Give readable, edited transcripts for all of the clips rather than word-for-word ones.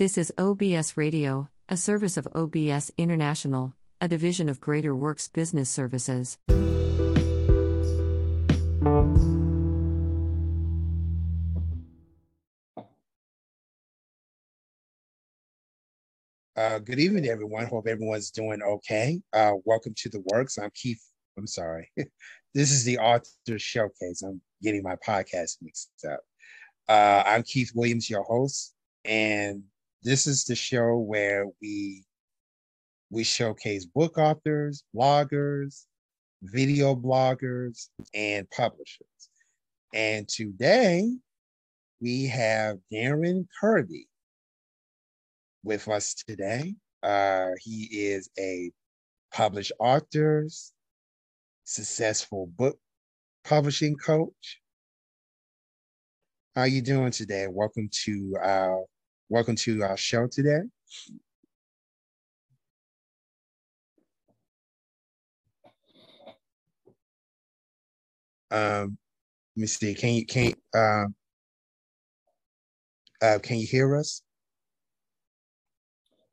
This is OBS Radio, a service of OBS International, a division of Greater Works Business Services. Good evening, everyone. Hope everyone's doing okay. Welcome to The Works. I'm Keith. I'm sorry. This is the Author's Showcase. I'm getting my podcast mixed up. I'm Keith Williams, your host, and this is the show where we showcase book authors, bloggers, video bloggers, and publishers. And today we have Darren Kirby with us today. He is a published author, successful book publishing coach. How are you doing today? Welcome to our show today. Let me see. Can you hear us?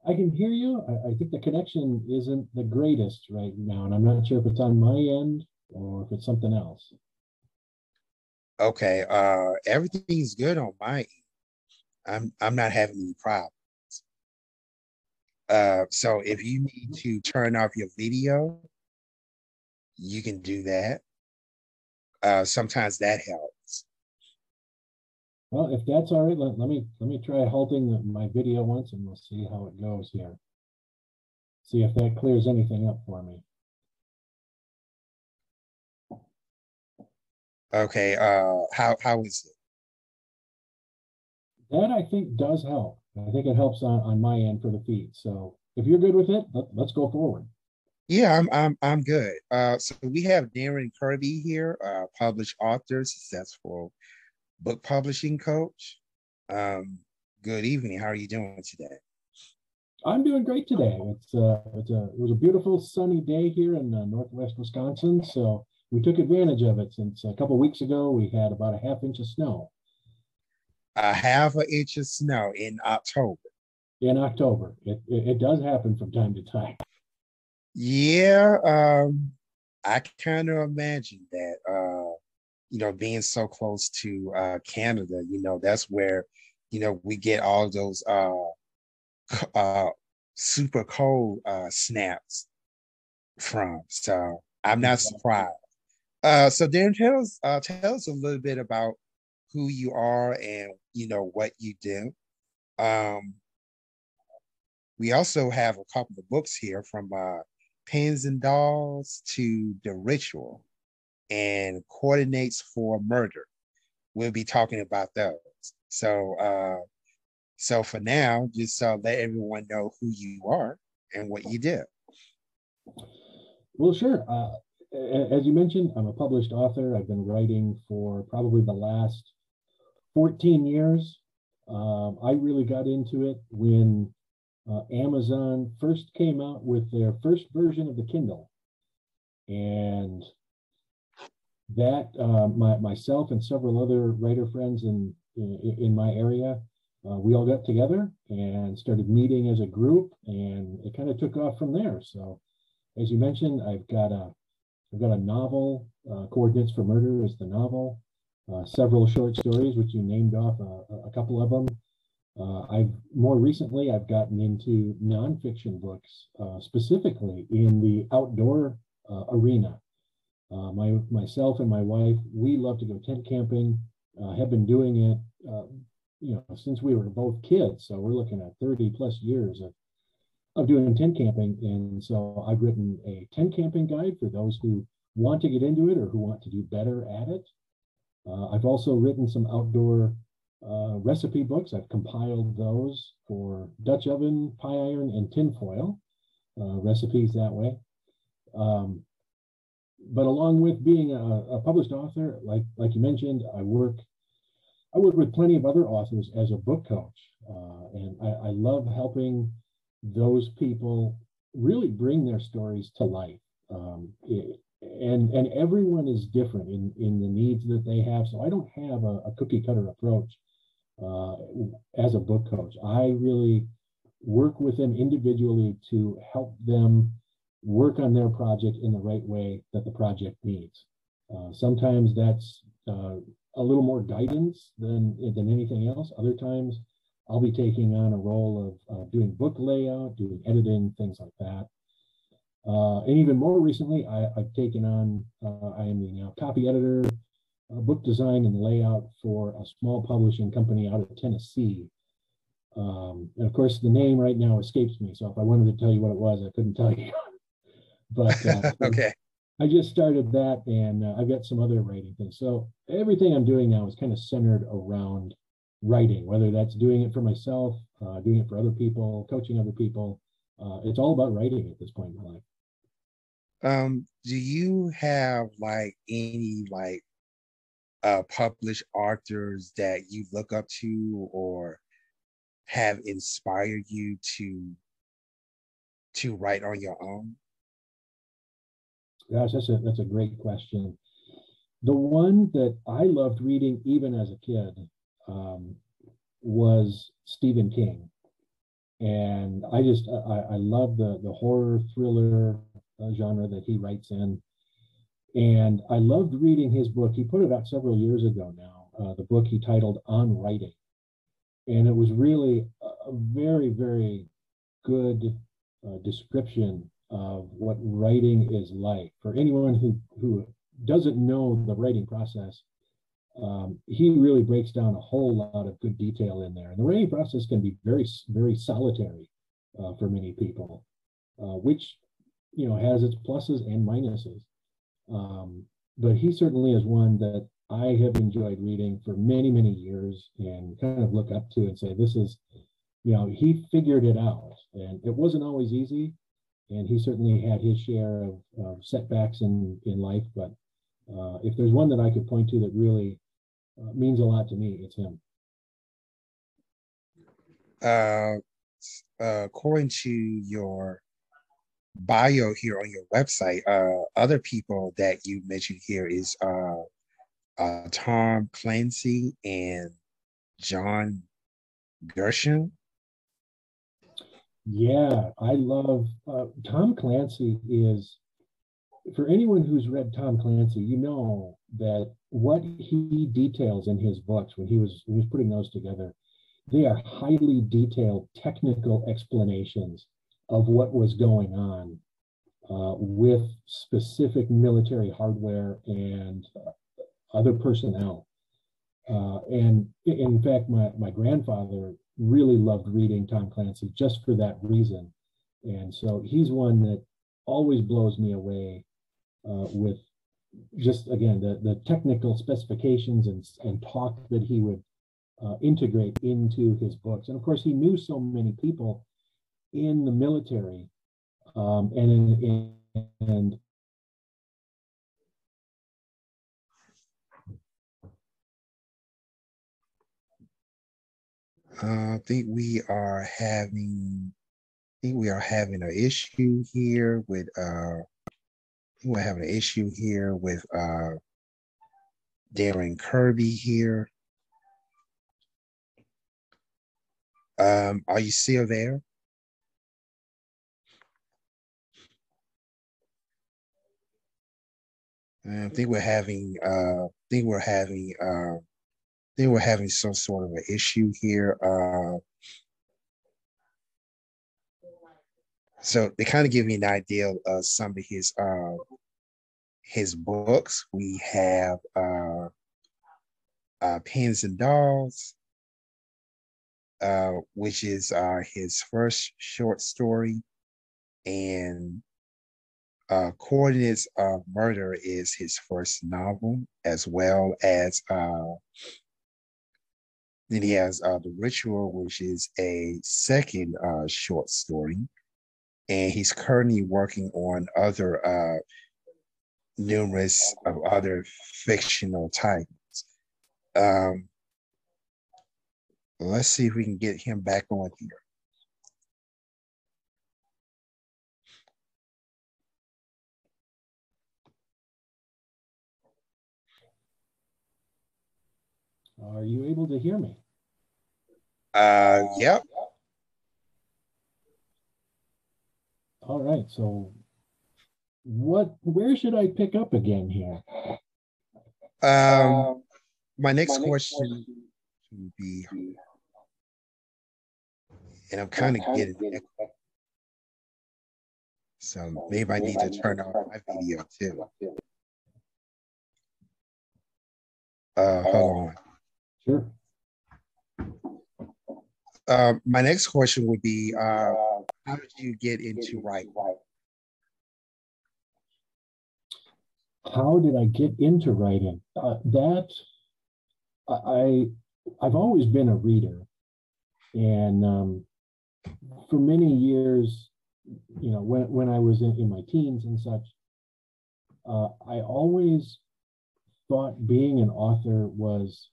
I can hear you. I think the connection isn't the greatest right now, and I'm not sure if it's on my end or if it's something else. Okay, everything's good on my end. I'm not having any problems. So if you need to turn off your video, you can do that. Sometimes that helps. Well, if that's all right, let me try halting my video once, and we'll see how it goes here. See if that clears anything up for me. Okay. How is it? That, I think, does help. I think it helps on my end for the feed. So if you're good with it, let's go forward. Yeah, I'm good. So we have Darren Kirby here, published author, successful book publishing coach. Good evening. How are you doing today? I'm doing great today. It was a beautiful sunny day here in northwest Wisconsin. So we took advantage of it. Since a couple of weeks ago, we had about a half inch of snow. A half an inch of snow in October. It does happen from time to time. Yeah, I kind of imagine that. Being so close to Canada, that's where, we get all those super cold snaps from. So I'm not surprised. So Darren, tell us a little bit about who you are and what you do. We also have a couple of books here, from Pins and Dolls to The Ritual and Coordinates for Murder. We'll be talking about those. So so for now, just let everyone know who you are and what you do. Well, sure. As you mentioned, I'm a published author. I've been writing for probably the last 14 years. I really got into it when Amazon first came out with their first version of the Kindle. And that, myself and several other writer friends in my area, we all got together and started meeting as a group, and it kind of took off from there. So as you mentioned, I've got a novel, Coordinates for Murder is the novel, several short stories, which you named off a couple of them. More recently, I've gotten into nonfiction books, specifically in the outdoor arena. Myself and my wife, we love to go tent camping, have been doing it, since we were both kids. So we're looking at 30 plus years of doing tent camping. And so I've written a tent camping guide for those who want to get into it or who want to do better at it. I've also written some outdoor recipe books. I've compiled those for Dutch oven, pie iron, and tinfoil recipes that way. But along with being a published author, like you mentioned, I work with plenty of other authors as a book coach. And I love helping those people really bring their stories to life. And everyone is different in the needs that they have. So I don't have a cookie cutter approach as a book coach. I really work with them individually to help them work on their project in the right way that the project needs. Sometimes that's a little more guidance than anything else. Other times I'll be taking on a role of doing book layout, doing editing, things like that. And even more recently, I've taken on, I am the now copy editor, book design and layout for a small publishing company out of Tennessee. And of course, the name right now escapes me. So if I wanted to tell you what it was, I couldn't tell you. But okay. I just started that, and I've got some other writing things. So everything I'm doing now is kind of centered around writing, whether that's doing it for myself, doing it for other people, coaching other people. It's all about writing at this point in my life. Do you have any published authors that you look up to or have inspired you to write on your own? Gosh, that's a great question. The one that I loved reading even as a kid was Stephen King, and I love the horror thriller genre that he writes in. And I loved reading his book. He put it out several years ago now, the book he titled On Writing. And it was really a very, very good description of what writing is like. For anyone who doesn't know the writing process, he really breaks down a whole lot of good detail in there. And the writing process can be very, very solitary for many people, which has its pluses and minuses. But he certainly is one that I have enjoyed reading for many, many years and kind of look up to and say, this is, he figured it out, and it wasn't always easy. And he certainly had his share of setbacks in life. But if there's one that I could point to that really means a lot to me, it's him. According to your bio here on your website, other people that you mentioned here is Tom Clancy and John Gershon. Yeah, I love Tom Clancy. Is for anyone who's read Tom Clancy, that what he details in his books when he was putting those together, they are highly detailed technical explanations of what was going on with specific military hardware and other personnel. And in fact, my grandfather really loved reading Tom Clancy just for that reason. And so he's one that always blows me away with just, again, the technical specifications and talk that he would integrate into his books. And of course, he knew so many people in the military, and I think we are having, an issue here with Darren Kirby here. Are you still there? I think we're having, some sort of an issue here. So they kind of give me an idea of some of his books. We have Pins and Dolls, which is his first short story, and Coordinates of Murder is his first novel, as well as then he has The Ritual, which is a second short story, and he's currently working on other numerous of other fictional titles. Let's see if we can get him back on here. Are you able to hear me? Yeah. All right. So where should I pick up again here? My next question would be, and I'm kind of getting it. So maybe I need to turn off my video too. Hold on. Sure. My next question would be, how did you get into writing? How did I get into writing? I've always been a reader, and for many years, you know, when I was in my teens and such, I always thought being an author was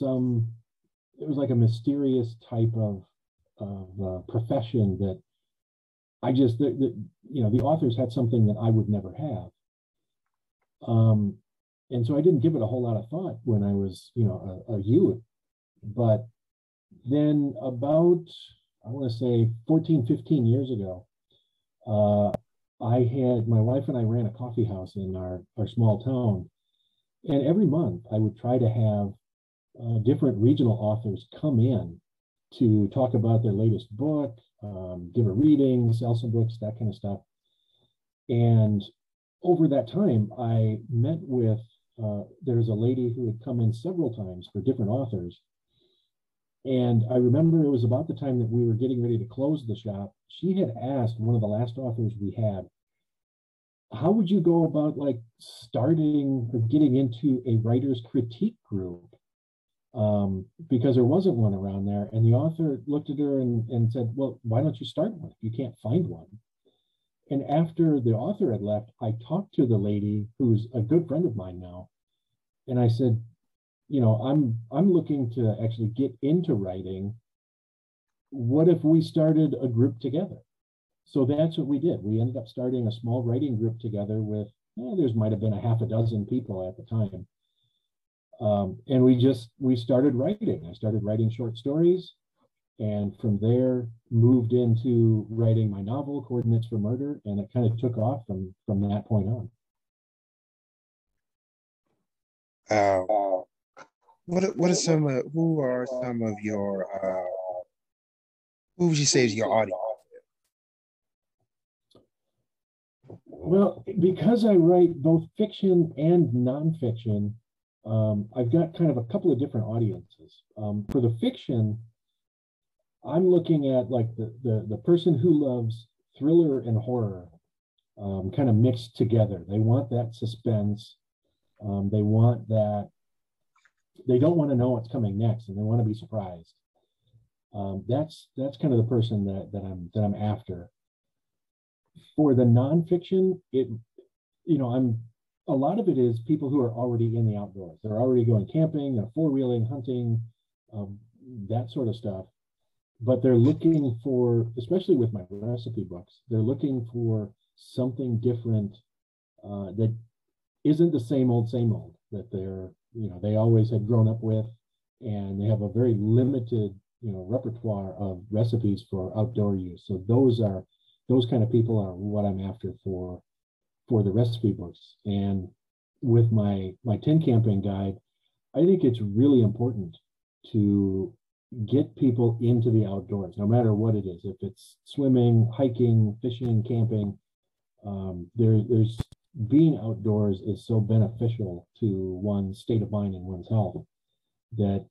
it was like a mysterious type of profession that I just, the authors had something that I would never have. And so I didn't give it a whole lot of thought when I was, a youth. But then about, I want to say 14, 15 years ago, my wife and I ran a coffee house in our small town. And every month I would try to have different regional authors come in to talk about their latest book, give a reading, sell some books, that kind of stuff. And over that time, I met with, there's a lady who had come in several times for different authors. And I remember it was about the time that we were getting ready to close the shop. She had asked one of the last authors we had, how would you go about like starting or getting into a writer's critique group? Because there wasn't one around there. And the author looked at her and said, well, why don't you start one if you can't find one? And after the author had left, I talked to the lady who's a good friend of mine now. And I said, I'm looking to actually get into writing. What if we started a group together? So that's what we did. We ended up starting a small writing group together with, there's might've been a half a dozen people at the time. And we started writing. I started writing short stories, and from there moved into writing my novel, Coordinates for Murder, and it kind of took off from that point on. Who would you say is your audience? Well, because I write both fiction and nonfiction, I've got kind of a couple of different audiences. For the fiction, I'm looking at like the person who loves thriller and horror kind of mixed together. They want that suspense. They want that. They don't want to know what's coming next, and they want to be surprised. That's kind of the person that I'm after. For the nonfiction, a lot of it is people who are already in the outdoors. They're already going camping, they're four-wheeling, hunting, that sort of stuff. But they're looking for, especially with my recipe books, they're looking for something different that isn't the same old that they always had grown up with, and they have a very limited, repertoire of recipes for outdoor use. So those kind of people are what I'm after for the recipe books. And with my tin camping guide, I think it's really important to get people into the outdoors, no matter what it is. If it's swimming, hiking, fishing, camping, there's being outdoors is so beneficial to one's state of mind and one's health that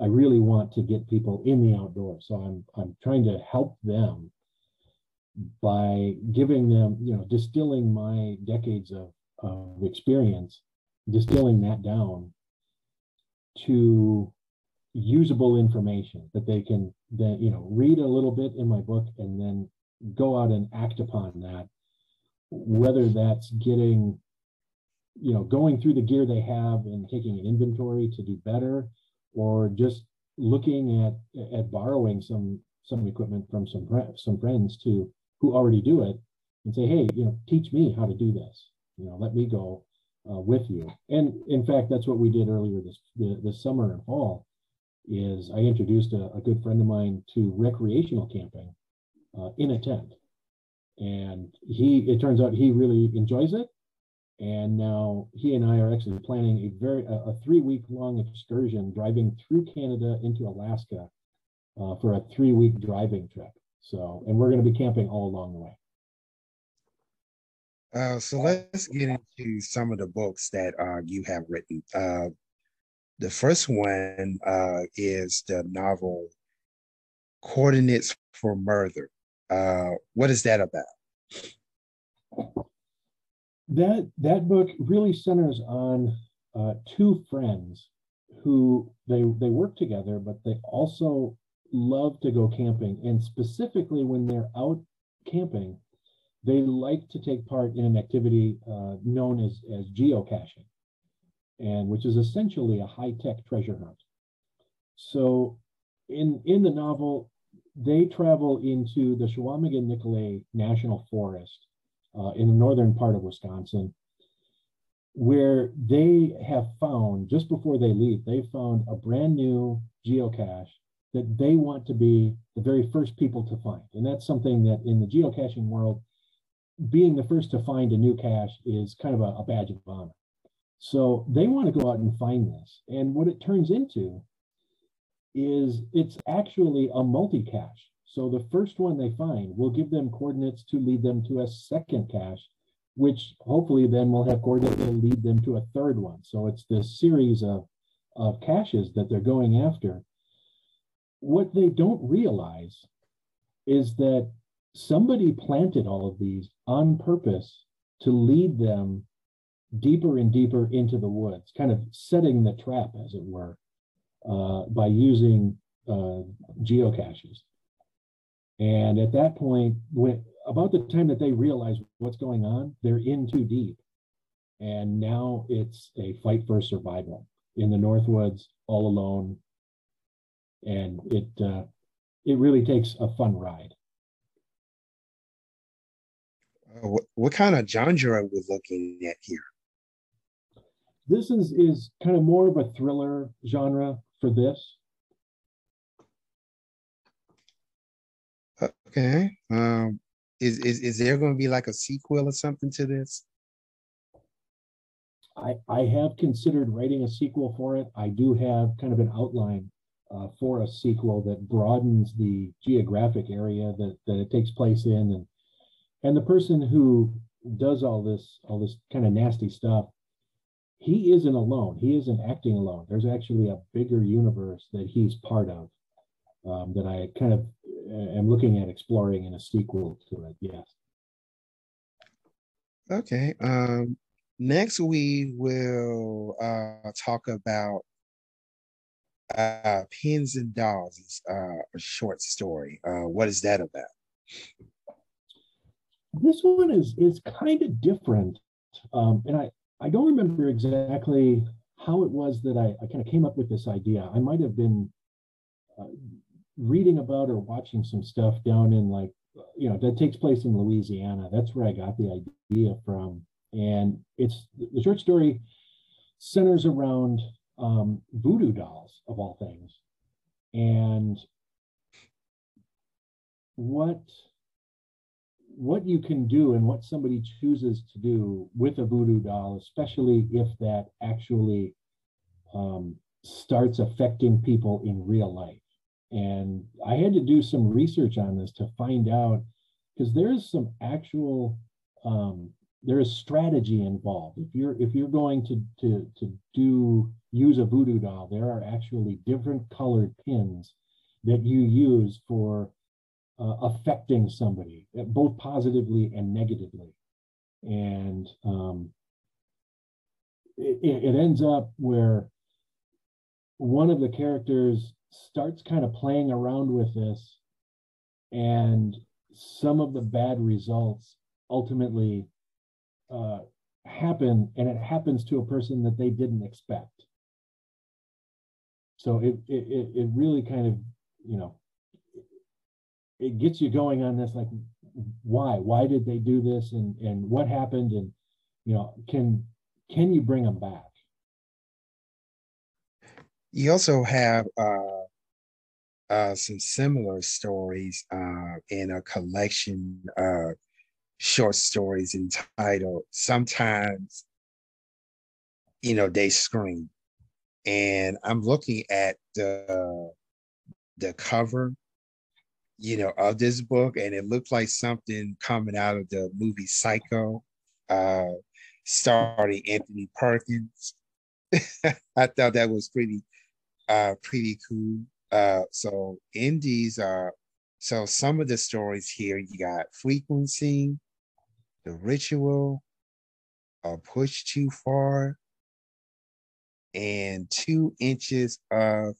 I really want to get people in the outdoors. So I'm trying to help them by giving them, distilling my decades of experience, distilling that down to usable information that they can then, read a little bit in my book and then go out and act upon that, whether that's getting, going through the gear they have and taking an inventory to do better, or just looking at borrowing some equipment from some friends who already do it and say, hey, teach me how to do this, let me go with you. And in fact, that's what we did earlier this summer and fall. is I introduced a good friend of mine to recreational camping in a tent. And it turns out he really enjoys it. And now he and I are actually planning a 3-week long excursion, driving through Canada into Alaska for a 3-week driving trip. So, and we're going to be camping all along the way. So let's get into some of the books that you have written. The first one is the novel Coordinates for Murder. What is that about? That book really centers on two friends who they work together, but they also love to go camping. And specifically when they're out camping, they like to take part in an activity known as geocaching, and which is essentially a high-tech treasure hunt. So in the novel, they travel into the Chequamegon-Nicolet National Forest in the northern part of Wisconsin, where they have found, just before they leave, they found a brand new geocache that they want to be the very first people to find. And that's something that in the geocaching world, being the first to find a new cache is kind of a badge of honor. So they want to go out and find this. And what it turns into is it's actually a multi-cache. So the first one they find will give them coordinates to lead them to a second cache, which hopefully then will have coordinates that lead them to a third one. So it's this series of caches that they're going after. What they don't realize is that somebody planted all of these on purpose to lead them deeper and deeper into the woods, kind of setting the trap, as it were, by using geocaches. And at that point, about the time that they realize what's going on, they're in too deep. And now it's a fight for survival in the North Woods, all alone. And it really takes a fun ride. What kind of genre are we looking at here? This is kind of more of a thriller genre for this. Okay. Is there going to be like a sequel or something to this? I have considered writing a sequel for it. I do have kind of an outline for a sequel that broadens the geographic area that it takes place in, and the person who does all this kind of nasty stuff, he isn't alone. He isn't acting alone. There's actually a bigger universe that he's part of that I kind of am looking at exploring in a sequel to it, yes. Okay. Next, we will talk about Pins and Dolls, a short story. What is that about? This one is kind of different, and I don't remember exactly how it was that I kind of came up with this idea. I might have been reading about or watching some stuff down in that takes place in Louisiana. That's where I got the idea from. And it's the short story centers around voodoo dolls, of all things. And what you can do and what somebody chooses to do with a voodoo doll, especially if that actually starts affecting people in real life. And I had to do some research on this to find out, because there is some actual, there is strategy involved. If you're going to use a voodoo doll, there are actually different colored pins that you use for affecting somebody, both positively and negatively. And it ends up where one of the characters starts kind of playing around with this, and some of the bad results ultimately happen, and it happens to a person that they didn't expect. So it really kind of, it gets you going on this, like, why did they do this, and what happened, and can you bring them back? You also have some similar stories in a collection of short stories entitled Sometimes You Know They Scream. And I'm looking at the cover, you know, of this book, and it looked like something coming out of the movie Psycho, starring Anthony Perkins. I thought that was pretty cool. So in these are, so some of the stories here, you got Frequency, The Ritual, A Push Too Far, and 2 Inches of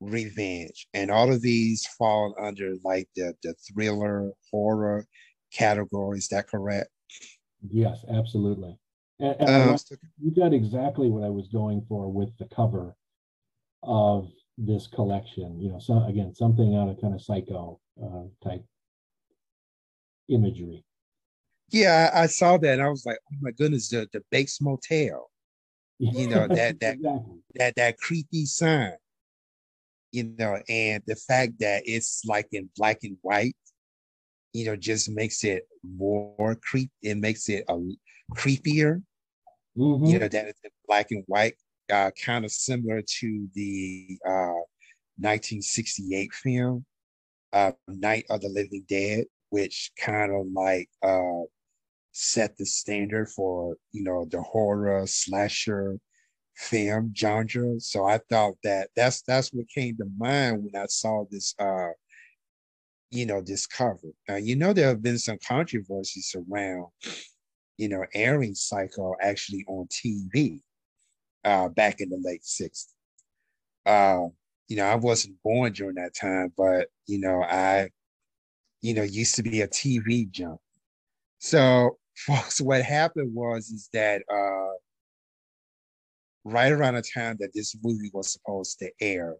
Revenge. And all of these fall under like the thriller, horror category. Is that correct? Yes, absolutely. And you got exactly what I was going for with the cover of this collection. You know, so again, something out of kind of Psycho type imagery. Yeah, I saw that and I was like, oh my goodness, the Bates Motel. You know, that exactly. that creepy sign. You know, and the fact that it's like in black and white, you know, just makes it more creepy. It makes it creepier. Mm-hmm. You know, that it's in black and white, kind of similar to the 1968 film Night of the Living Dead, which kind of like set the standard for, you know, the horror slasher film genre. So I thought that that's what came to mind when I saw this you know, this cover. Now, you know, there have been some controversies around, you know, airing Psycho actually on TV back in the late 60s. You know, I wasn't born during that time, but, you know, I, you know, used to be a TV junkie. So, folks, what happened was is that right around the time that this movie was supposed to air,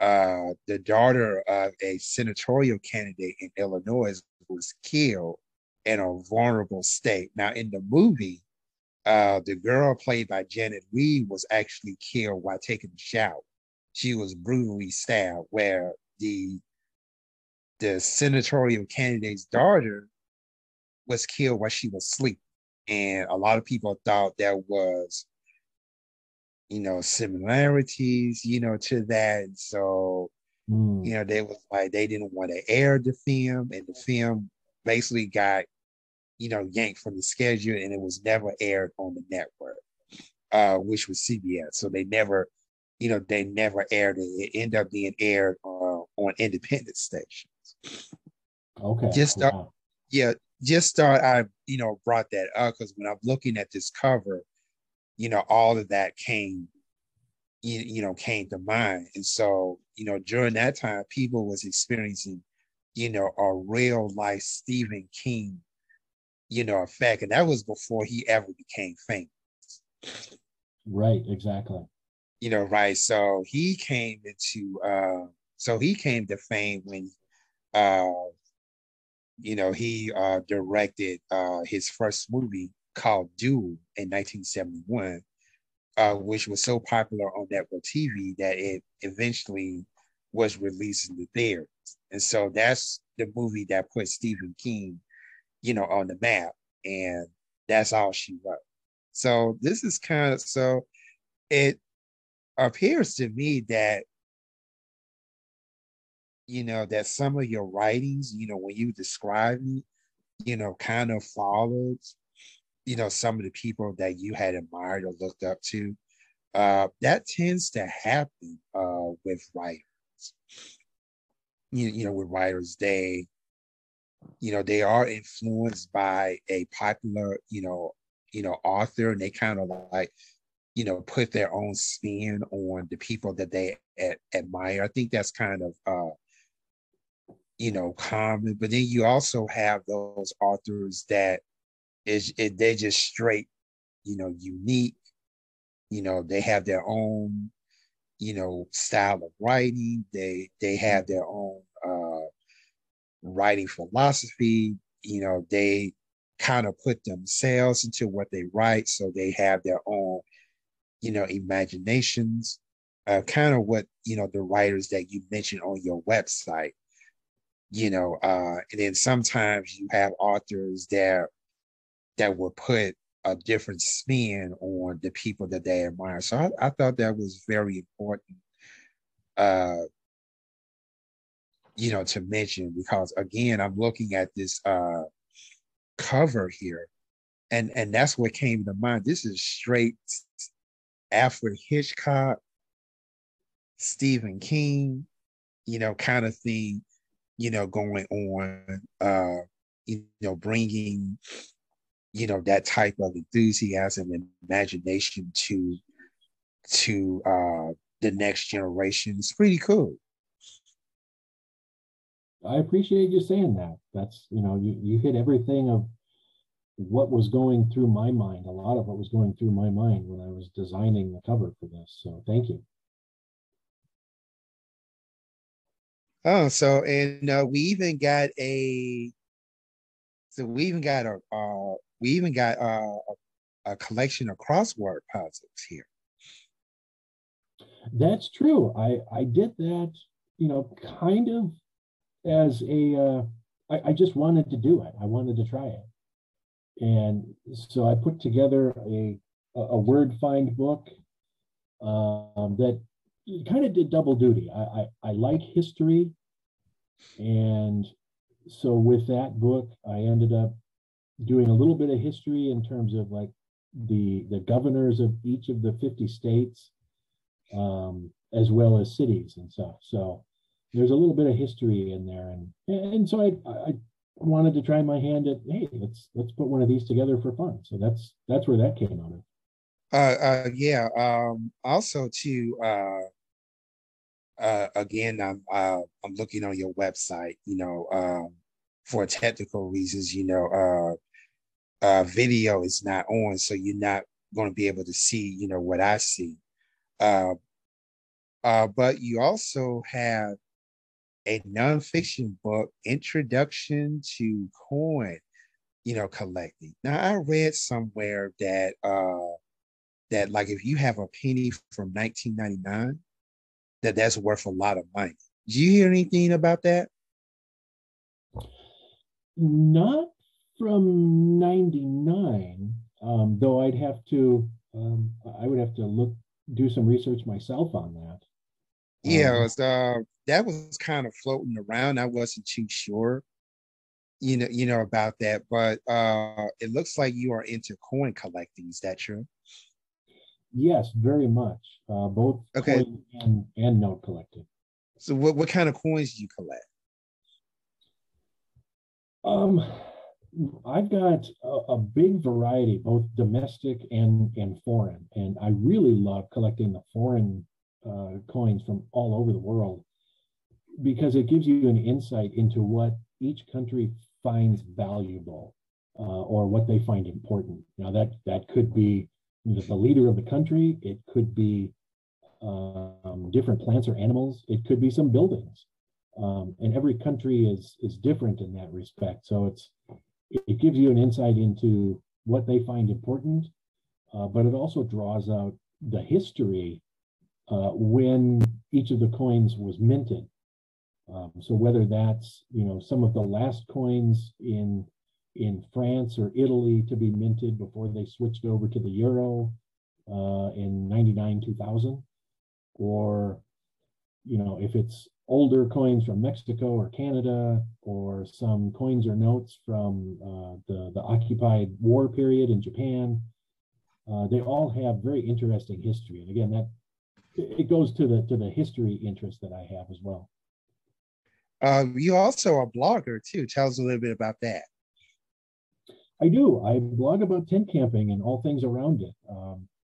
the daughter of a senatorial candidate in Illinois was killed in a vulnerable state. Now, in the movie, the girl played by Janet Reed was actually killed while taking a shower. She was brutally stabbed, where the senatorial candidate's daughter was killed while she was asleep. And a lot of people thought there was, you know, similarities, you know, to that. And so, you know, they was like, they didn't want to air the film, and the film basically got, you know, yanked from the schedule, and it was never aired on the network, which was CBS. So they never, you know, they never aired it. It ended up being aired on independent stations. Okay. Just thought I, you know, brought that up because when I'm looking at this cover, you know, all of that came, you know, came to mind. And so, you know, during that time, people was experiencing, you know, a real life Stephen King, you know, effect. And that was before he ever became famous. Right, exactly. You know, right. So he came into, he came to fame when, you know, he directed his first movie called Duel in 1971, which was so popular on network TV that it eventually was released in the theaters. And so that's the movie that put Stephen King, you know, on the map. And that's all she wrote. So this is kind of, so it appears to me that, you know, that some of your writings, you know, when you describe it, you know, kind of followed, you know, some of the people that you had admired or looked up to. That tends to happen with writers. You know, with writers, they, you know, they are influenced by a popular, you know, author, and they kind of like, you know, put their own spin on the people that they admire. I think that's kind of you know, common. But then you also have those authors that they're just straight, you know, unique. You know, they have their own, you know, style of writing. They have their own writing philosophy. You know, they kind of put themselves into what they write, so they have their own, you know, imaginations. kind of what, you know, the writers that you mentioned on your website, you know, and then sometimes you have authors that will put a different spin on the people that they admire. So I thought that was very important, you know, to mention, because again, I'm looking at this cover here, and that's what came to mind. This is straight Alfred Hitchcock, Stephen King, you know, kind of thing, you know, going on, you know, bringing, you know, that type of enthusiasm and imagination to the next generation. It's pretty cool. I appreciate you saying that. That's, you know, you hit everything of what was going through my mind, a lot of what was going through my mind when I was designing the cover for this. So thank you. Oh, so, and we even got a collection of crossword puzzles here. That's true. I did that, you know, kind of as a, I just wanted to do it. I wanted to try it. And so I put together a word find book that kind of did double duty. I like history. And so with that book, I ended up doing a little bit of history in terms of like the governors of each of the 50 states, as well as cities and stuff. So there's a little bit of history in there, and so I wanted to try my hand at, hey, let's put one of these together for fun. So that's where that came out of. Yeah. Also to again, I'm looking on your website, you know, for technical reasons, you know, video is not on, so you're not going to be able to see, you know, what I see. But you also have a nonfiction book, Introduction to Coin, you know, collecting. Now, I read somewhere that that like if you have a penny from 1999, that's worth a lot of money. Do you hear anything about that? Not from 99, though I'd have to, I would have to look, do some research myself on that. Yeah, it was, that was kind of floating around. I wasn't too sure, you know about that, but it looks like you are into coin collecting. Is that true? Yes, very much. Both okay. Coin and note collecting. So what kind of coins do you collect? I've got a big variety, both domestic and foreign, and I really love collecting the foreign coins from all over the world, because it gives you an insight into what each country finds valuable, or what they find important. Now that could be the leader of the country, it could be different plants or animals, it could be some buildings. And every country is different in that respect. So it gives you an insight into what they find important, but it also draws out the history when each of the coins was minted. So whether that's, you know, some of the last coins in France or Italy to be minted before they switched over to the euro in 99, 2000, or, you know, if it's older coins from Mexico or Canada, or some coins or notes from the occupied war period in Japan. They all have very interesting history. And again, that it goes to the history interest that I have as well. You also are a blogger too. Tell us a little bit about that. I do. I blog about tent camping and all things around it.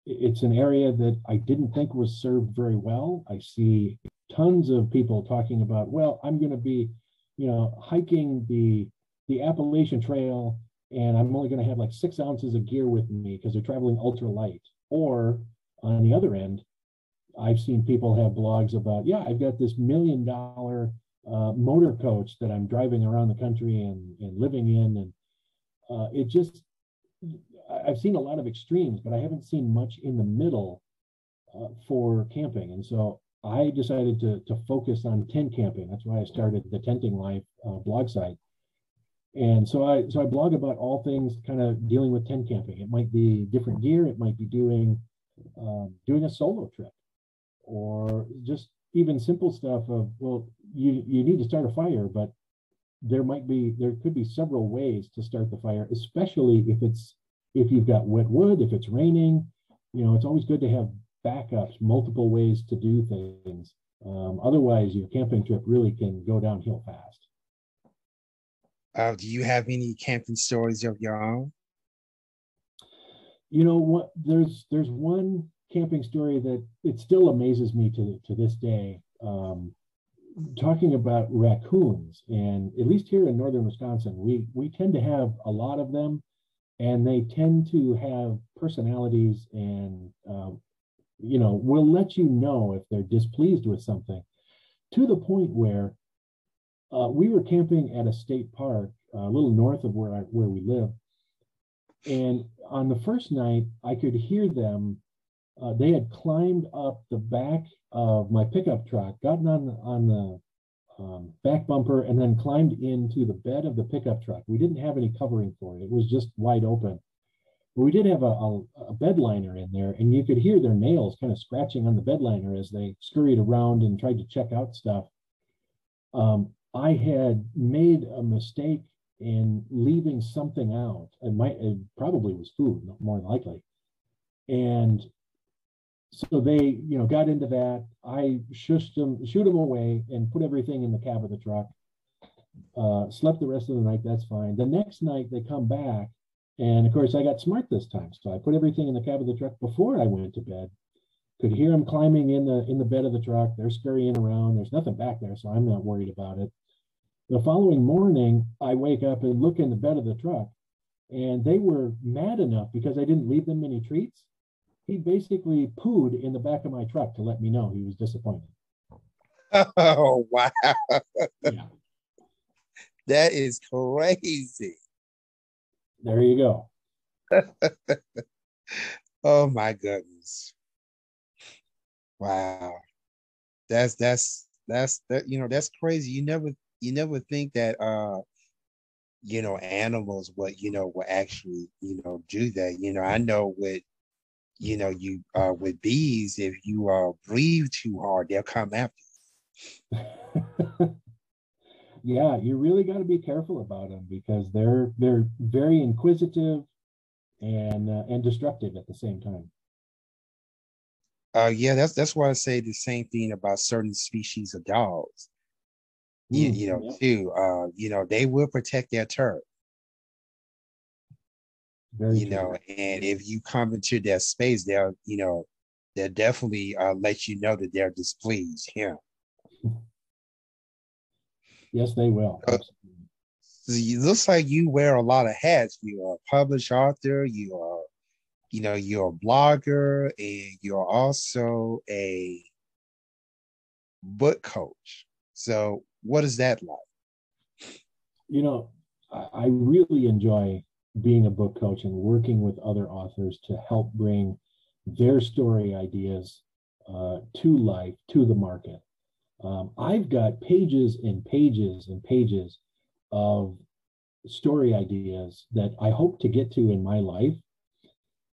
It's an area that I didn't think was served very well. I see tons of people talking about, well, I'm going to be, you know, hiking the Appalachian Trail, and I'm only going to have like 6 ounces of gear with me because they're traveling ultra light. Or on the other end, I've seen people have blogs about, yeah, I've got this $1 million motor coach that I'm driving around the country and living in. And it just, I've seen a lot of extremes, but I haven't seen much in the middle for camping. And so I decided to focus on tent camping. That's why I started the Tenting Life blog site. And so I blog about all things kind of dealing with tent camping. It might be different gear. It might be doing a solo trip, or just even simple stuff of, well, you need to start a fire, but there could be several ways to start the fire, especially if you've got wet wood, if it's raining. You know, it's always good to have backups, multiple ways to do things. Otherwise, your camping trip really can go downhill fast. Do you have any camping stories of your own? You know what? There's one camping story that it still amazes me to this day. Talking about raccoons, and at least here in northern Wisconsin, we tend to have a lot of them, and they tend to have personalities, and you know, will let you know if they're displeased with something, to the point where we were camping at a state park a little north of where we live, and on the first night I could hear them. They had climbed up the back of my pickup truck, gotten on the back bumper, and then climbed into the bed of the pickup truck. We didn't have any covering for it. It was just wide open. But we did have a bed liner in there, and you could hear their nails kind of scratching on the bed liner as they scurried around and tried to check out stuff. I had made a mistake in leaving something out. It probably was food, more than likely. And so they, you know, got into that. I shooed them away and put everything in the cab of the truck. Slept the rest of the night. That's fine. The next night they come back, and of course I got smart this time. So I put everything in the cab of the truck before I went to bed. Could hear them climbing in the bed of the truck. They're scurrying around. There's nothing back there, so I'm not worried about it. The following morning, I wake up and look in the bed of the truck, and they were mad enough because I didn't leave them any treats. He basically pooed in the back of my truck to let me know he was disappointed. Oh, wow. Yeah. That is crazy. There you go. Oh, my goodness. Wow. That's crazy. You never think that, you know, animals will actually, you know, do that. You know, I know with, you know, you with bees, if you breathe too hard, they'll come after you. Yeah, you really got to be careful about them because they're very inquisitive and destructive at the same time. Yeah, that's why I say the same thing about certain species of dogs. Too. You know, they will protect their turf. Very true. And if you come into their space, they'll definitely let you know that they're displeased. Yeah. Yes, they will. So it looks like you wear a lot of hats. You are a published author. You are, you know, you're a blogger, and you're also a book coach. So, what is that like? You know, I really enjoy being a book coach and working with other authors to help bring their story ideas to life, to the market. I've got pages and pages and pages of story ideas that I hope to get to in my life.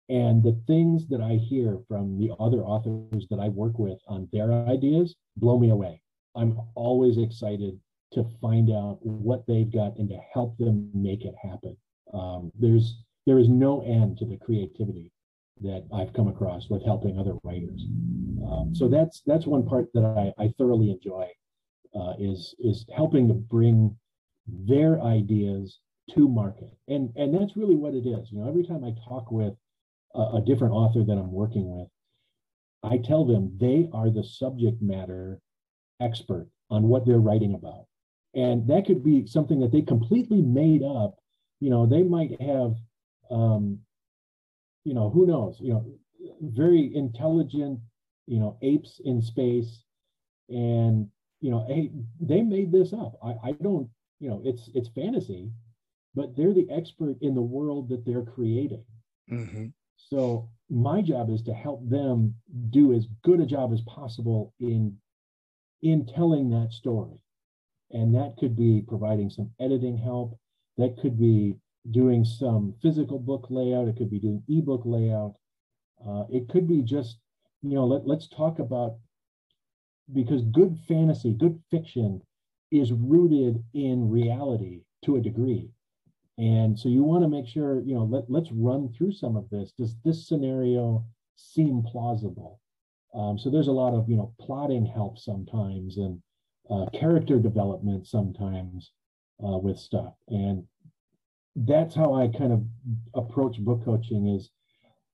And the things that I hear from the other authors that I work with on their ideas blow me away. I'm always excited to find out what they've got and to help them make it happen. There is no end to the creativity that I've come across with helping other writers. So that's one part that I thoroughly enjoy is helping to bring their ideas to market. And that's really what it is. You know, every time I talk with a different author that I'm working with, I tell them they are the subject matter expert on what they're writing about. And that could be something that they completely made up. You know, they might have, you know, who knows, you know, very intelligent, you know, apes in space. And, you know, hey, they made this up. I don't, you know, it's fantasy, but they're the expert in the world that they're creating. Mm-hmm. So my job is to help them do as good a job as possible in telling that story. And that could be providing some editing help. That could be doing some physical book layout. It could be doing ebook layout. It could be just, you know, let's talk about, because good fantasy, good fiction is rooted in reality to a degree. And so you want to make sure, you know, let's run through some of this. Does this scenario seem plausible? So there's a lot of, you know, plotting help sometimes, and character development sometimes with stuff. And that's how I kind of approach book coaching, is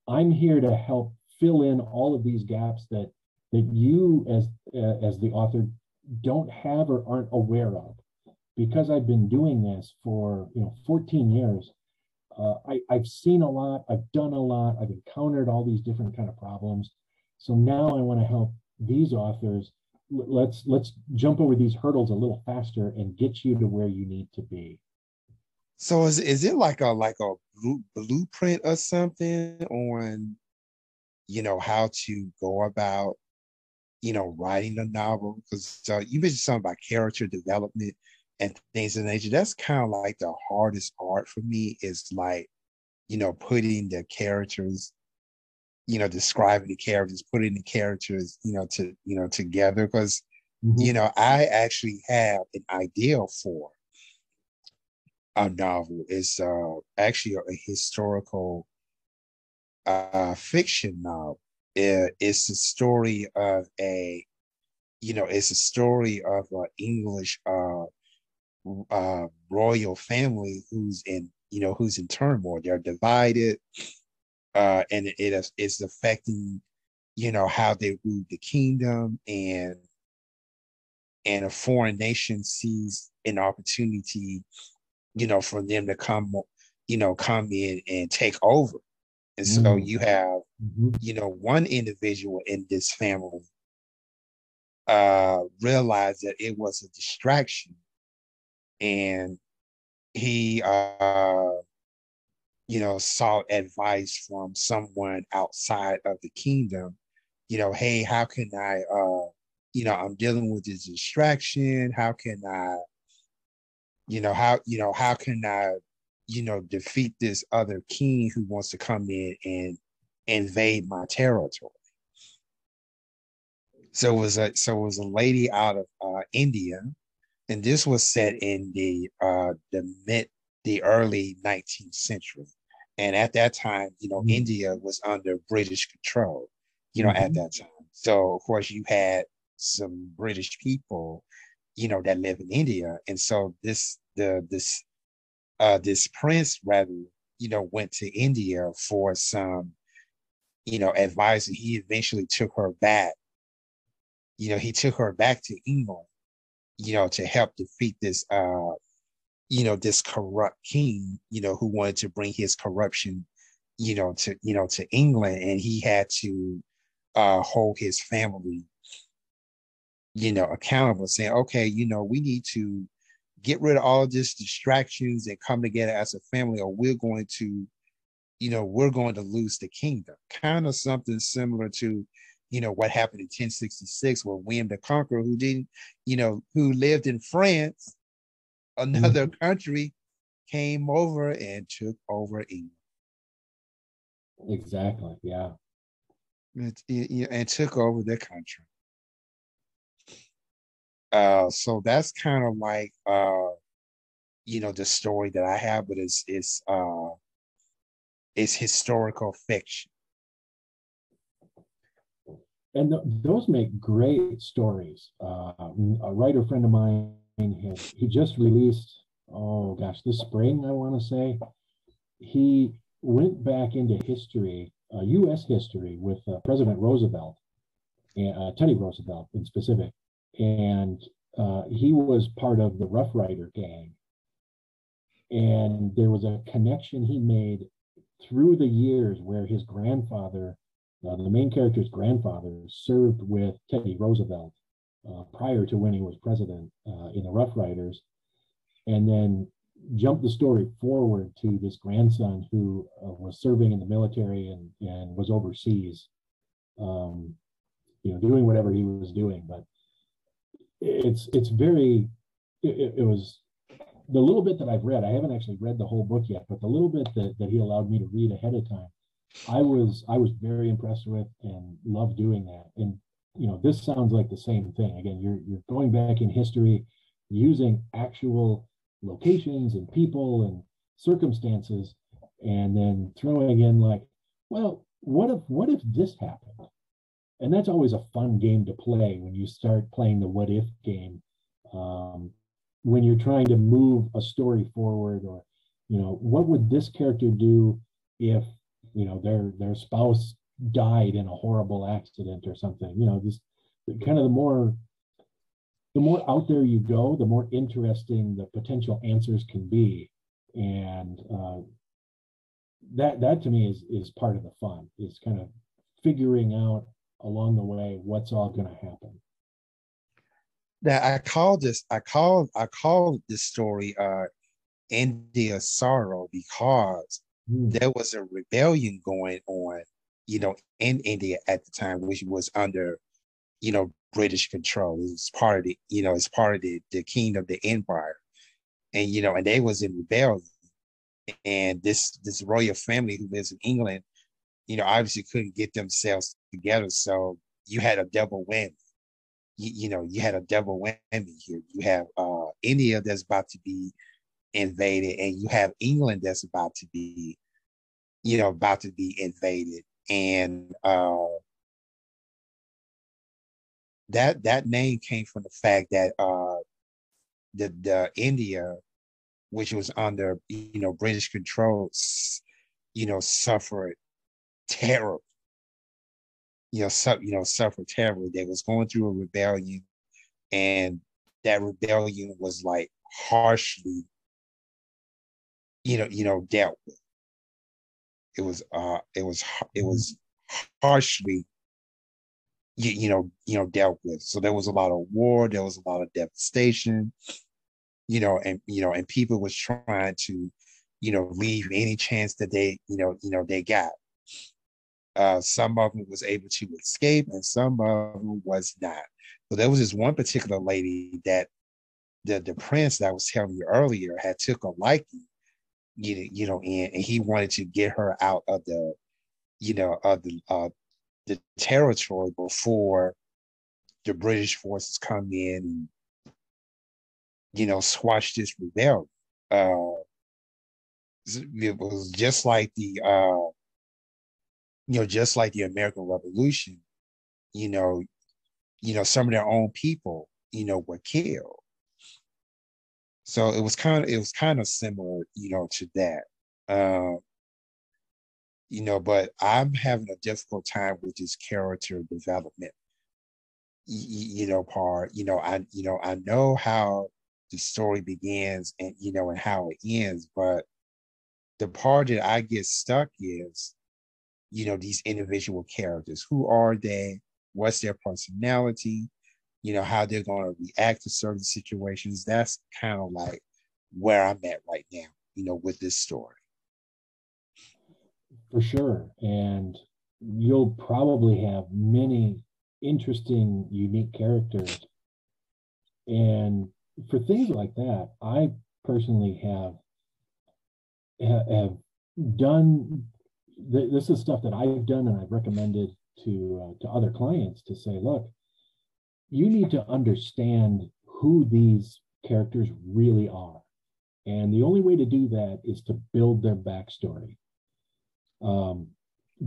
I'm here to help fill in all of these gaps that you as the author don't have or aren't aware of. Because I've been doing this for, you know, 14 years, I've seen a lot, I've done a lot, I've encountered all these different kind of problems. So now I want to help these authors. Let's jump over these hurdles a little faster and get you to where you need to be. So is it like a blueprint or something on, you know, how to go about, you know, writing a novel? Because you mentioned something about character development and things of nature. That's kind of like the hardest part for me, is like, you know, putting the characters, you know, describing the characters, putting the characters, you know, together. Because, mm-hmm. you know, I actually have an idea for a novel. It's actually a historical fiction novel. It's the story of an English royal family who's in turmoil. They're divided, and it's affecting, you know, how they rule the kingdom, and a foreign nation sees an opportunity, you know, for them to come in and take over. And mm-hmm. so you have, mm-hmm. you know, one individual in this family realized that it was a distraction. And he, you know, sought advice from someone outside of the kingdom. You know, hey, how can I, you know, I'm dealing with this distraction. How can I, how can I, you know, defeat this other king who wants to come in and invade my territory? So it was a lady out of India. And this was set in the early 19th century, and at that time, you know, mm-hmm. India was under British control. You know, mm-hmm. at that time, so of course you had some British people, you know, that live in India, and so this prince rather, you know, went to India for some, you know, advice, and he eventually took her back. You know, he took her back to England, you know, to help defeat this, you know, this corrupt king, you know, who wanted to bring his corruption, you know, to England. And he had to hold his family, you know, accountable, saying, okay, you know, we need to get rid of all of these distractions and come together as a family, or we're going to, you know, we're going to lose the kingdom. Kind of something similar to, you know, what happened in 1066 with William the Conqueror, who didn't, you know, who lived in France, another mm-hmm. country, came over and took over England. Exactly, yeah. And took over the country. So that's kind of like, you know, the story that I have, but it's historical fiction. And those make great stories. A writer friend of mine, he just released, oh gosh, this spring, I want to say, he went back into history, U.S. history, with President Roosevelt, Teddy Roosevelt in specific. And he was part of the Rough Rider gang. And there was a connection he made through the years where his grandfather, the main character's grandfather, served with Teddy Roosevelt prior to when he was president in the Rough Riders. And then jump the story forward to this grandson who was serving in the military and was overseas, doing whatever he was doing. But it was the little bit that I've read. I haven't actually read the whole book yet, but the little bit that he allowed me to read ahead of time, I was very impressed with and loved doing that. And this sounds like the same thing. Again, you're going back in history, using actual locations and people and circumstances, and then throwing in like, well, what if this happened? And that's always a fun game to play when you start playing the what if game, when you're trying to move a story forward, or what would this character do if their spouse died in a horrible accident or something. Just kind of the more out there you go, the more interesting the potential answers can be, and that to me is part of the fun, is kind of figuring out along the way what's all going to happen. Now I called this story India Sorrow, because there was a rebellion going on, in India at the time, which was under, British control. It was part of the, it's part of the kingdom, the empire. And, and they was in rebellion. And this royal family who lives in England, obviously couldn't get themselves together. So you had a double whammy. You had a double whammy here. You have India that's about to be invaded, and you have England that's about to be invaded. And that name came from the fact that the India, which was under British control, suffered terribly. Suffered terribly. They was going through a rebellion, and that rebellion was like harshly dealt with. It was harshly, dealt with. So there was a lot of war. There was a lot of devastation, and people was trying to, leave any chance that they, they got. Some of them was able to escape, and some of them was not. So there was this one particular lady that the prince that I was telling you earlier had took a liking. And he wanted to get her out of the territory before the British forces come in and, squash this rebellion. It was just like the, just like the American Revolution, some of their own people, were killed. So it was kind of similar, to that, But I'm having a difficult time with this character development, part. I know how the story begins and and how it ends, but the part that I get stuck is, these individual characters. Who are they? What's their personality? How they're going to react to certain situations. That's kind of like where I'm at right now, with this story. For sure. And you'll probably have many interesting, unique characters. And for things like that, I personally have done, this is stuff that I've done and I've recommended to other clients to say, look, you need to understand who these characters really are. And the only way to do that is to build their backstory. The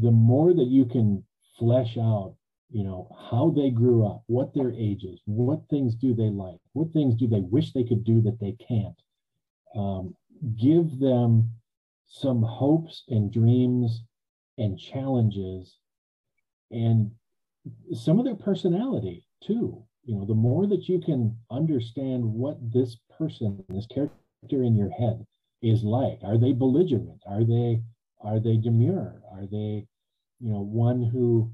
more that you can flesh out, how they grew up, what their age is, what things do they like, what things do they wish they could do that they can't, give them some hopes and dreams and challenges, and some of their personality too. The more that you can understand what this person, this character in your head is like. Are they belligerent? Are they demure? Are they, one who,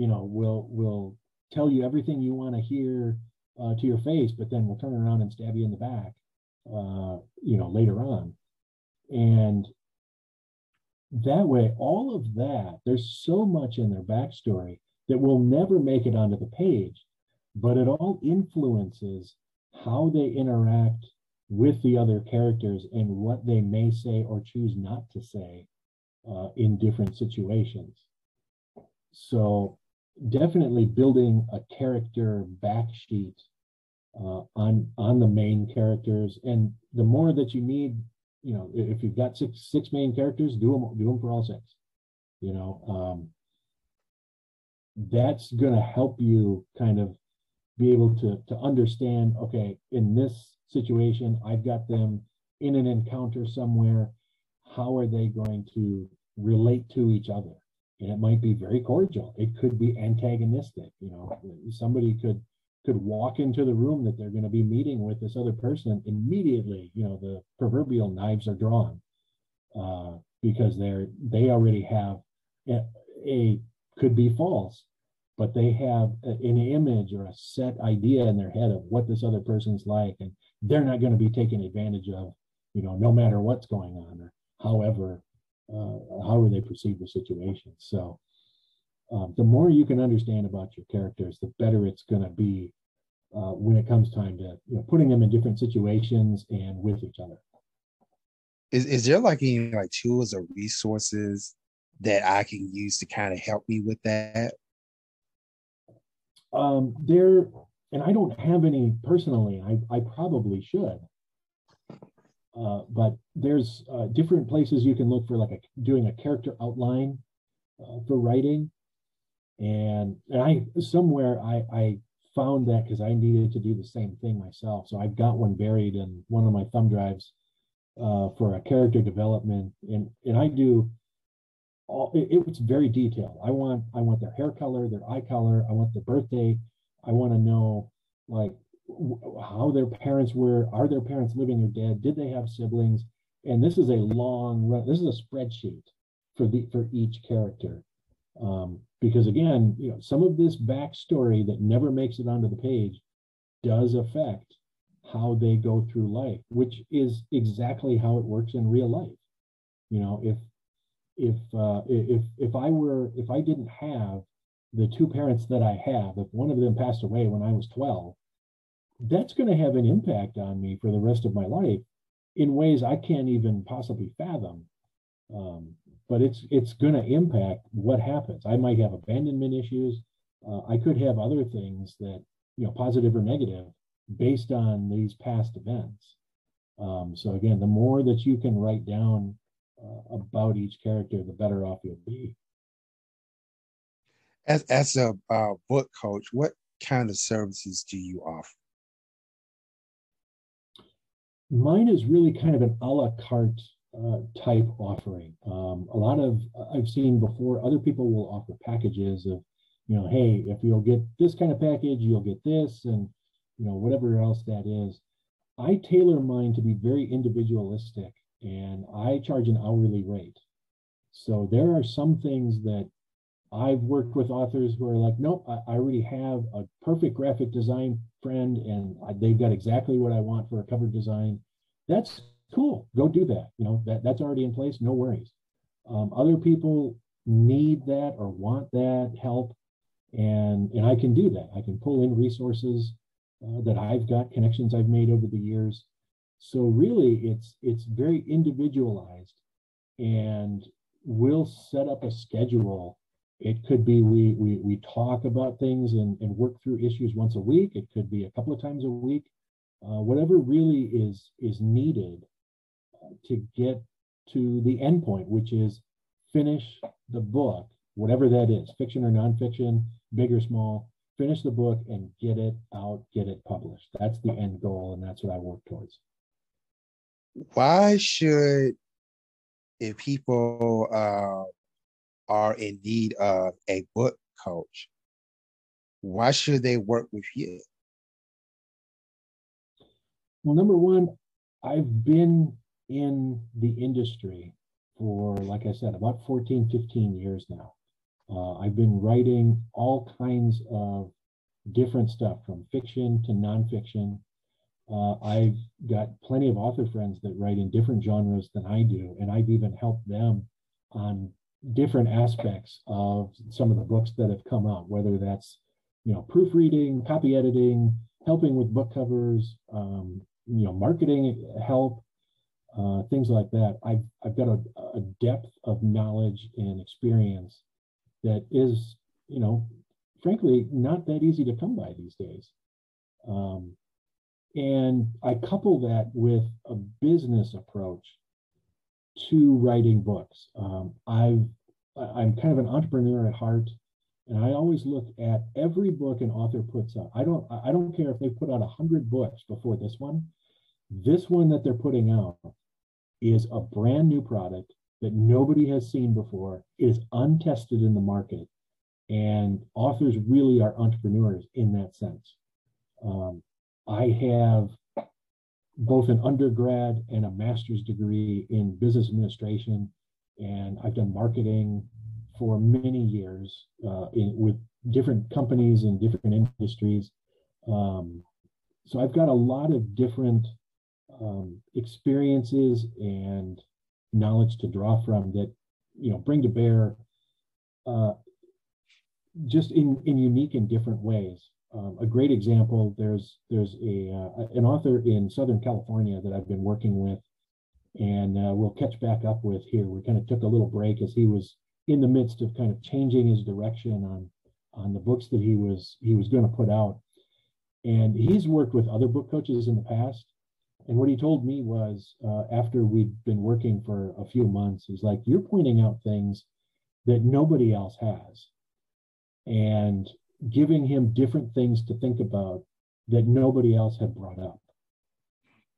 will tell you everything you want to hear to your face, but then will turn around and stab you in the back? later on. And that way, all of that, there's so much in their backstory that will never make it onto the page, but it all influences how they interact with the other characters and what they may say or choose not to say in different situations. So definitely building a character back sheet on the main characters. And the more that you need, if you've got six main characters, do them for all six. That's going to help you kind of be able to understand, okay, in this situation, I've got them in an encounter somewhere. How are they going to relate to each other? And it might be very cordial. It could be antagonistic. Somebody could walk into the room that they're going to be meeting with this other person immediately. The proverbial knives are drawn because they already have a could be false, but they have an image or a set idea in their head of what this other person's like, and they're not going to be taken advantage of, no matter what's going on or however. How they perceive the situation. So the more you can understand about your characters, the better it's going to be when it comes time to putting them in different situations and with each other. Is there any tools or resources that I can use to kind of help me with that? And I don't have any personally. I probably should. But there's different places you can look for doing a character outline for writing. And I found that because I needed to do the same thing myself. So I've got one buried in one of my thumb drives for a character development. And I do it's very detailed. I want their hair color, their eye color. I want their birthday. I want to know how their parents were, are their parents living or dead, did they have siblings? And this is a long run, this is a spreadsheet for each character. Because again, some of this backstory that never makes it onto the page does affect how they go through life, which is exactly how it works in real life. If I didn't have the two parents that I have, if one of them passed away when I was 12, that's going to have an impact on me for the rest of my life in ways I can't even possibly fathom. But it's going to impact what happens. I might have abandonment issues. I could have other things that, positive or negative, based on these past events. So again, the more that you can write down about each character, the better off you'll be. As a book coach, what kind of services do you offer? Mine is really kind of an a la carte type offering. A lot of I've seen before, other people will offer packages of, hey, if you'll get this kind of package, you'll get this, and whatever else that is. I tailor mine to be very individualistic, and I charge an hourly rate. So there are some things that I've worked with authors who are nope, I already have a perfect graphic design friend, and they've got exactly what I want for a cover design. That's cool. Go do that. That's already in place. No worries. Other people need that or want that help, and I can do that. I can pull in resources that I've got, connections I've made over the years. So really, it's very individualized, and we'll set up a schedule. It could be we talk about things and work through issues once a week. It could be a couple of times a week. Whatever really is needed to get to the end point, which is finish the book, whatever that is, fiction or nonfiction, big or small, finish the book and get it out, get it published. That's the end goal, and that's what I work towards. Why should, if people are in need of a book coach, why should they work with you? Well, number one, I've been in the industry for, like I said, about 14, 15 years now. I've been writing all kinds of different stuff, from fiction to nonfiction. I've got plenty of author friends that write in different genres than I do, and I've even helped them on different aspects of some of the books that have come out, whether that's, you know, proofreading, copy editing, helping with book covers, you know, marketing help, things like that. I've got a depth of knowledge and experience that is, you know, frankly, not that easy to come by these days. And I couple that with a business approach to writing books. I'm kind of an entrepreneur at heart, and I always look at every book an author puts out. I don't care if they put out 100 books before this one. This one that they're putting out is a brand new product that nobody has seen before. It is untested in the market, and authors really are entrepreneurs in that sense. I have both an undergrad and a master's degree in business administration, and I've done marketing for many years with different companies in different industries. So I've got a lot of different experiences and knowledge to draw from that, you know, bring to bear just in unique and different ways. A great example, there's an author in Southern California that I've been working with, and we'll catch back up with here. We kind of took a little break as he was in the midst of kind of changing his direction on the books that he was going to put out. And he's worked with other book coaches in the past. And what he told me was, after we'd been working for a few months, he's like, "You're pointing out things that nobody else has," and giving him different things to think about that nobody else had brought up.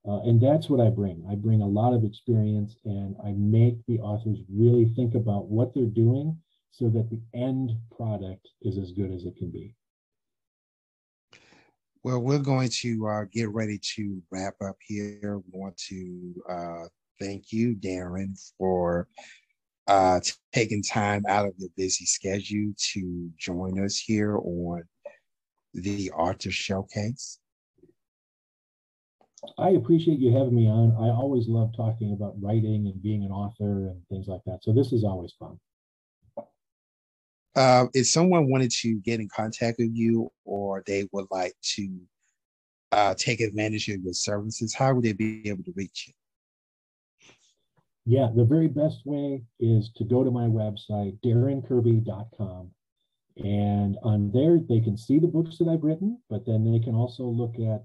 And that's what I bring. I bring a lot of experience, and I make the authors really think about what they're doing so that the end product is as good as it can be. Well, we're going to get ready to wrap up here. We want to thank you, Darren, for taking time out of your busy schedule to join us here on the Author Showcase. I appreciate you having me on. I always love talking about writing and being an author and things like that. So this is always fun. If someone wanted to get in contact with you, or they would like to take advantage of your services, how would they be able to reach you? Yeah, the very best way is to go to my website, darrenkirby.com. And on there, they can see the books that I've written, but then they can also look at,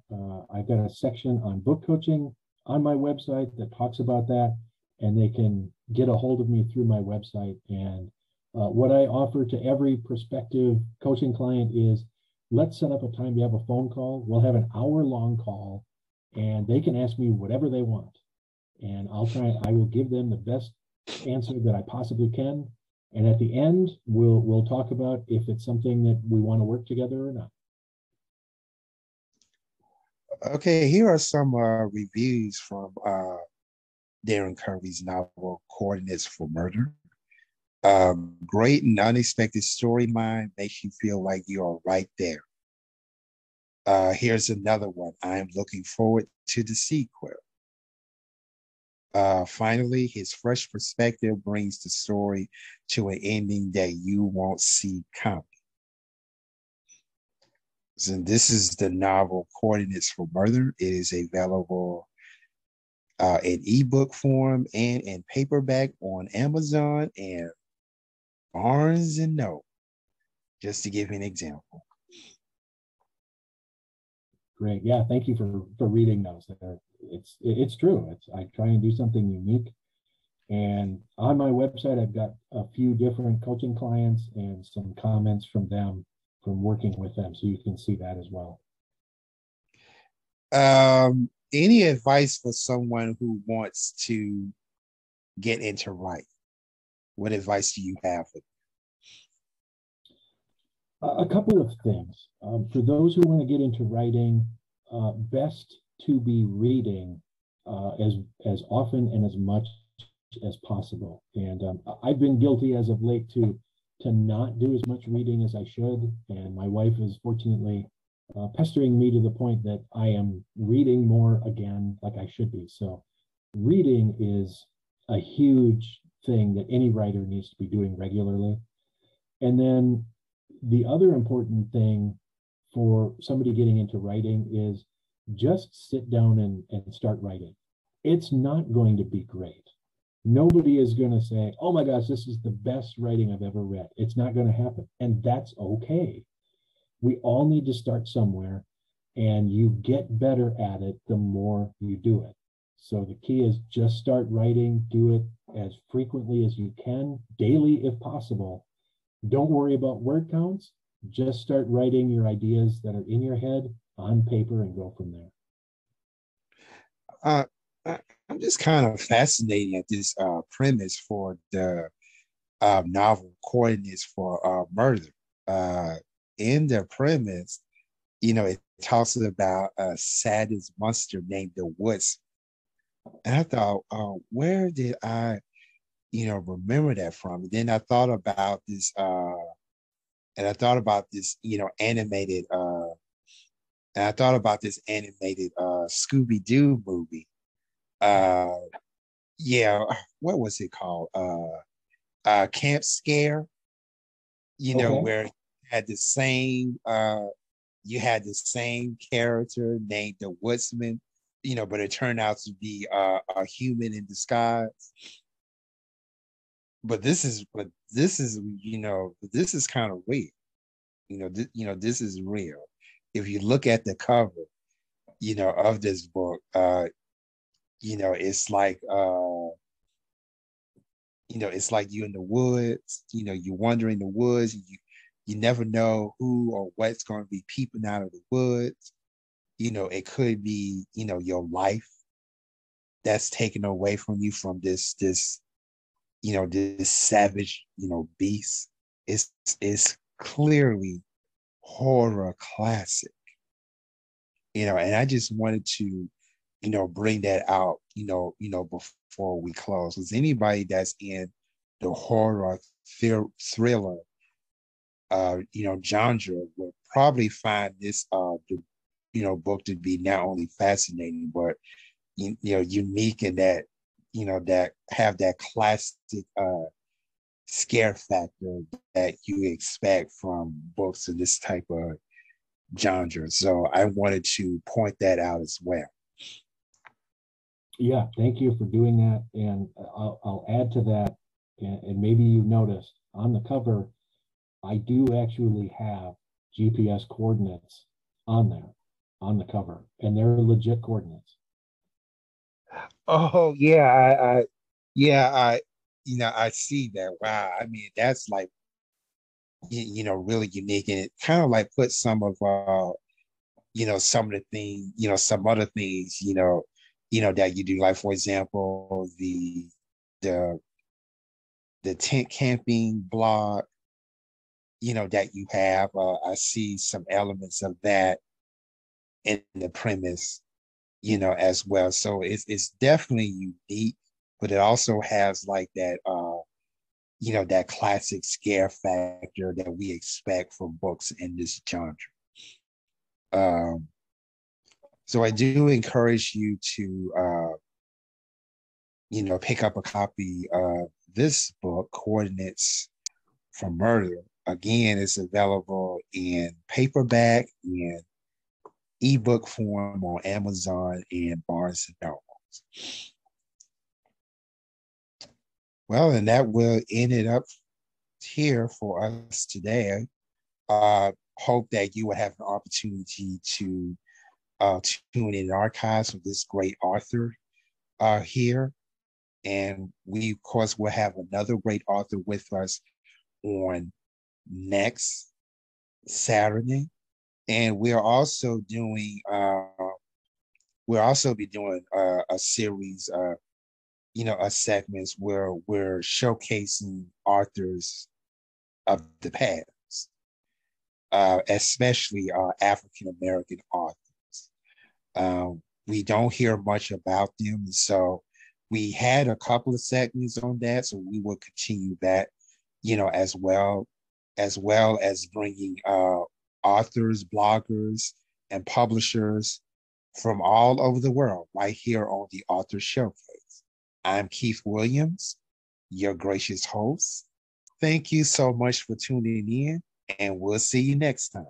I've got a section on book coaching on my website that talks about that, and they can get a hold of me through my website. And what I offer to every prospective coaching client is, let's set up a time to have a phone call. We'll have an hour-long call, and they can ask me whatever they want. And I will give them the best answer that I possibly can. And at the end, we'll talk about if it's something that we want to work together or not. Okay, here are some reviews from Darren Kirby's novel, Coordinates for Murder. Great and unexpected story, mine makes you feel like you are right there. Here's another one. I am looking forward to the sequel. Finally, his fresh perspective brings the story to an ending that you won't see coming. So this is the novel Coordinates for Murder. It is available in ebook form and in paperback on Amazon and Barnes and Noble, just to give you an example. Great. Yeah, thank you for reading those. It's true. I try and do something unique. And on my website, I've got a few different coaching clients and some comments from them from working with them. So you can see that as well. Any advice for someone who wants to get into writing? What advice do you have for them? A couple of things. For those who want to get into writing, best to be reading as often and as much as possible. And I've been guilty as of late to not do as much reading as I should. And my wife is fortunately pestering me to the point that I am reading more again like I should be. So reading is a huge thing that any writer needs to be doing regularly. And then the other important thing for somebody getting into writing is just sit down and start writing. It's not going to be great. Nobody is going to say, oh my gosh, this is the best writing I've ever read. It's not going to happen. And that's okay. We all need to start somewhere, and you get better at it the more you do it. So the key is just start writing, do it as frequently as you can, daily if possible. Don't worry about word counts. Just start writing your ideas that are in your head on paper and go from there. I'm just kind of fascinated at this premise for the novel Coordinates for Murder. In the premise, you know, it talks about a sadist monster named the Woods. And I thought, where did I, you know, remember that from? And then I thought about this, you know, animated, Scooby-Doo movie. What was it called? Camp Scare, you know, where you had the same character named the Woodsman, you know, but it turned out to be a human in disguise. But this is you know, this is kind of real. This is real. If you look at the cover, you know, of this book, you know, it's like, you know, it's like you're in the woods, you know, you wander in the woods, and you never know who or what's going to be peeping out of the woods. You know, it could be, you know, your life that's taken away from you from this, you know, this savage, you know, beast. It's clearly horror classic, you know, and I just wanted to, you know, bring that out, you know, before we close. Is anybody that's in the horror thriller, you know, genre will probably find this, you know, book to be not only fascinating, but, you know, unique in that, you know, that have that classic scare factor that you expect from books of this type of genre. So I wanted to point that out as well. Yeah, thank you for doing that. And I'll add to that, and maybe you noticed on the cover, I do actually have GPS coordinates on there, on the cover, and they're legit coordinates. Oh yeah, I you know, I see that. Wow, I mean, that's like, you know, really unique, and it kind of like puts some of you know, some of the things, you know, some other things, you know, that you do, like, for example, the tent camping blog, you know, that you have. I see some elements of that in the premise, you know, as well. So it's definitely unique, but it also has like that, you know, that classic scare factor that we expect from books in this genre. So I do encourage you to, you know, pick up a copy of this book, Coordinates for Murder. Again, it's available in paperback and ebook form on Amazon and Barnes & Noble. Well, and that will end it up here for us today. Hope that you will have an opportunity to tune in archives with this great author here, and we of course will have another great author with us on next Saturday, and we'll also be doing a series, you know, a segments where we're showcasing authors of the past, especially African American authors. We don't hear much about them. So we had a couple of segments on that. So we will continue that, you know, as well as bringing authors, bloggers, and publishers from all over the world right here on the Author Showcase. I'm Keith Williams, your gracious host. Thank you so much for tuning in, and we'll see you next time.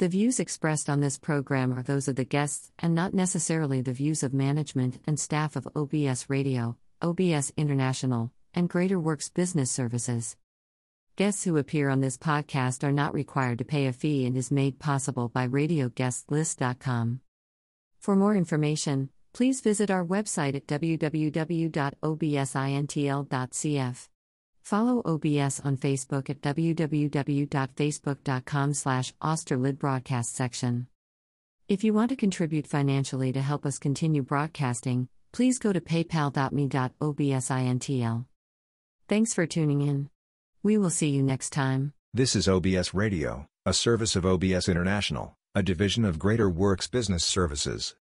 The views expressed on this program are those of the guests and not necessarily the views of management and staff of OBS Radio, OBS International, and Greater Works Business Services. Guests who appear on this podcast are not required to pay a fee and is made possible by RadioGuestList.com. For more information, please visit our website at www.obsintl.cf. Follow OBS on Facebook at www.facebook.com/Austerlid Broadcast section. If you want to contribute financially to help us continue broadcasting, please go to paypal.me/OBSINTL. Thanks for tuning in. We will see you next time. This is OBS Radio, a service of OBS International, a division of Greater Works Business Services.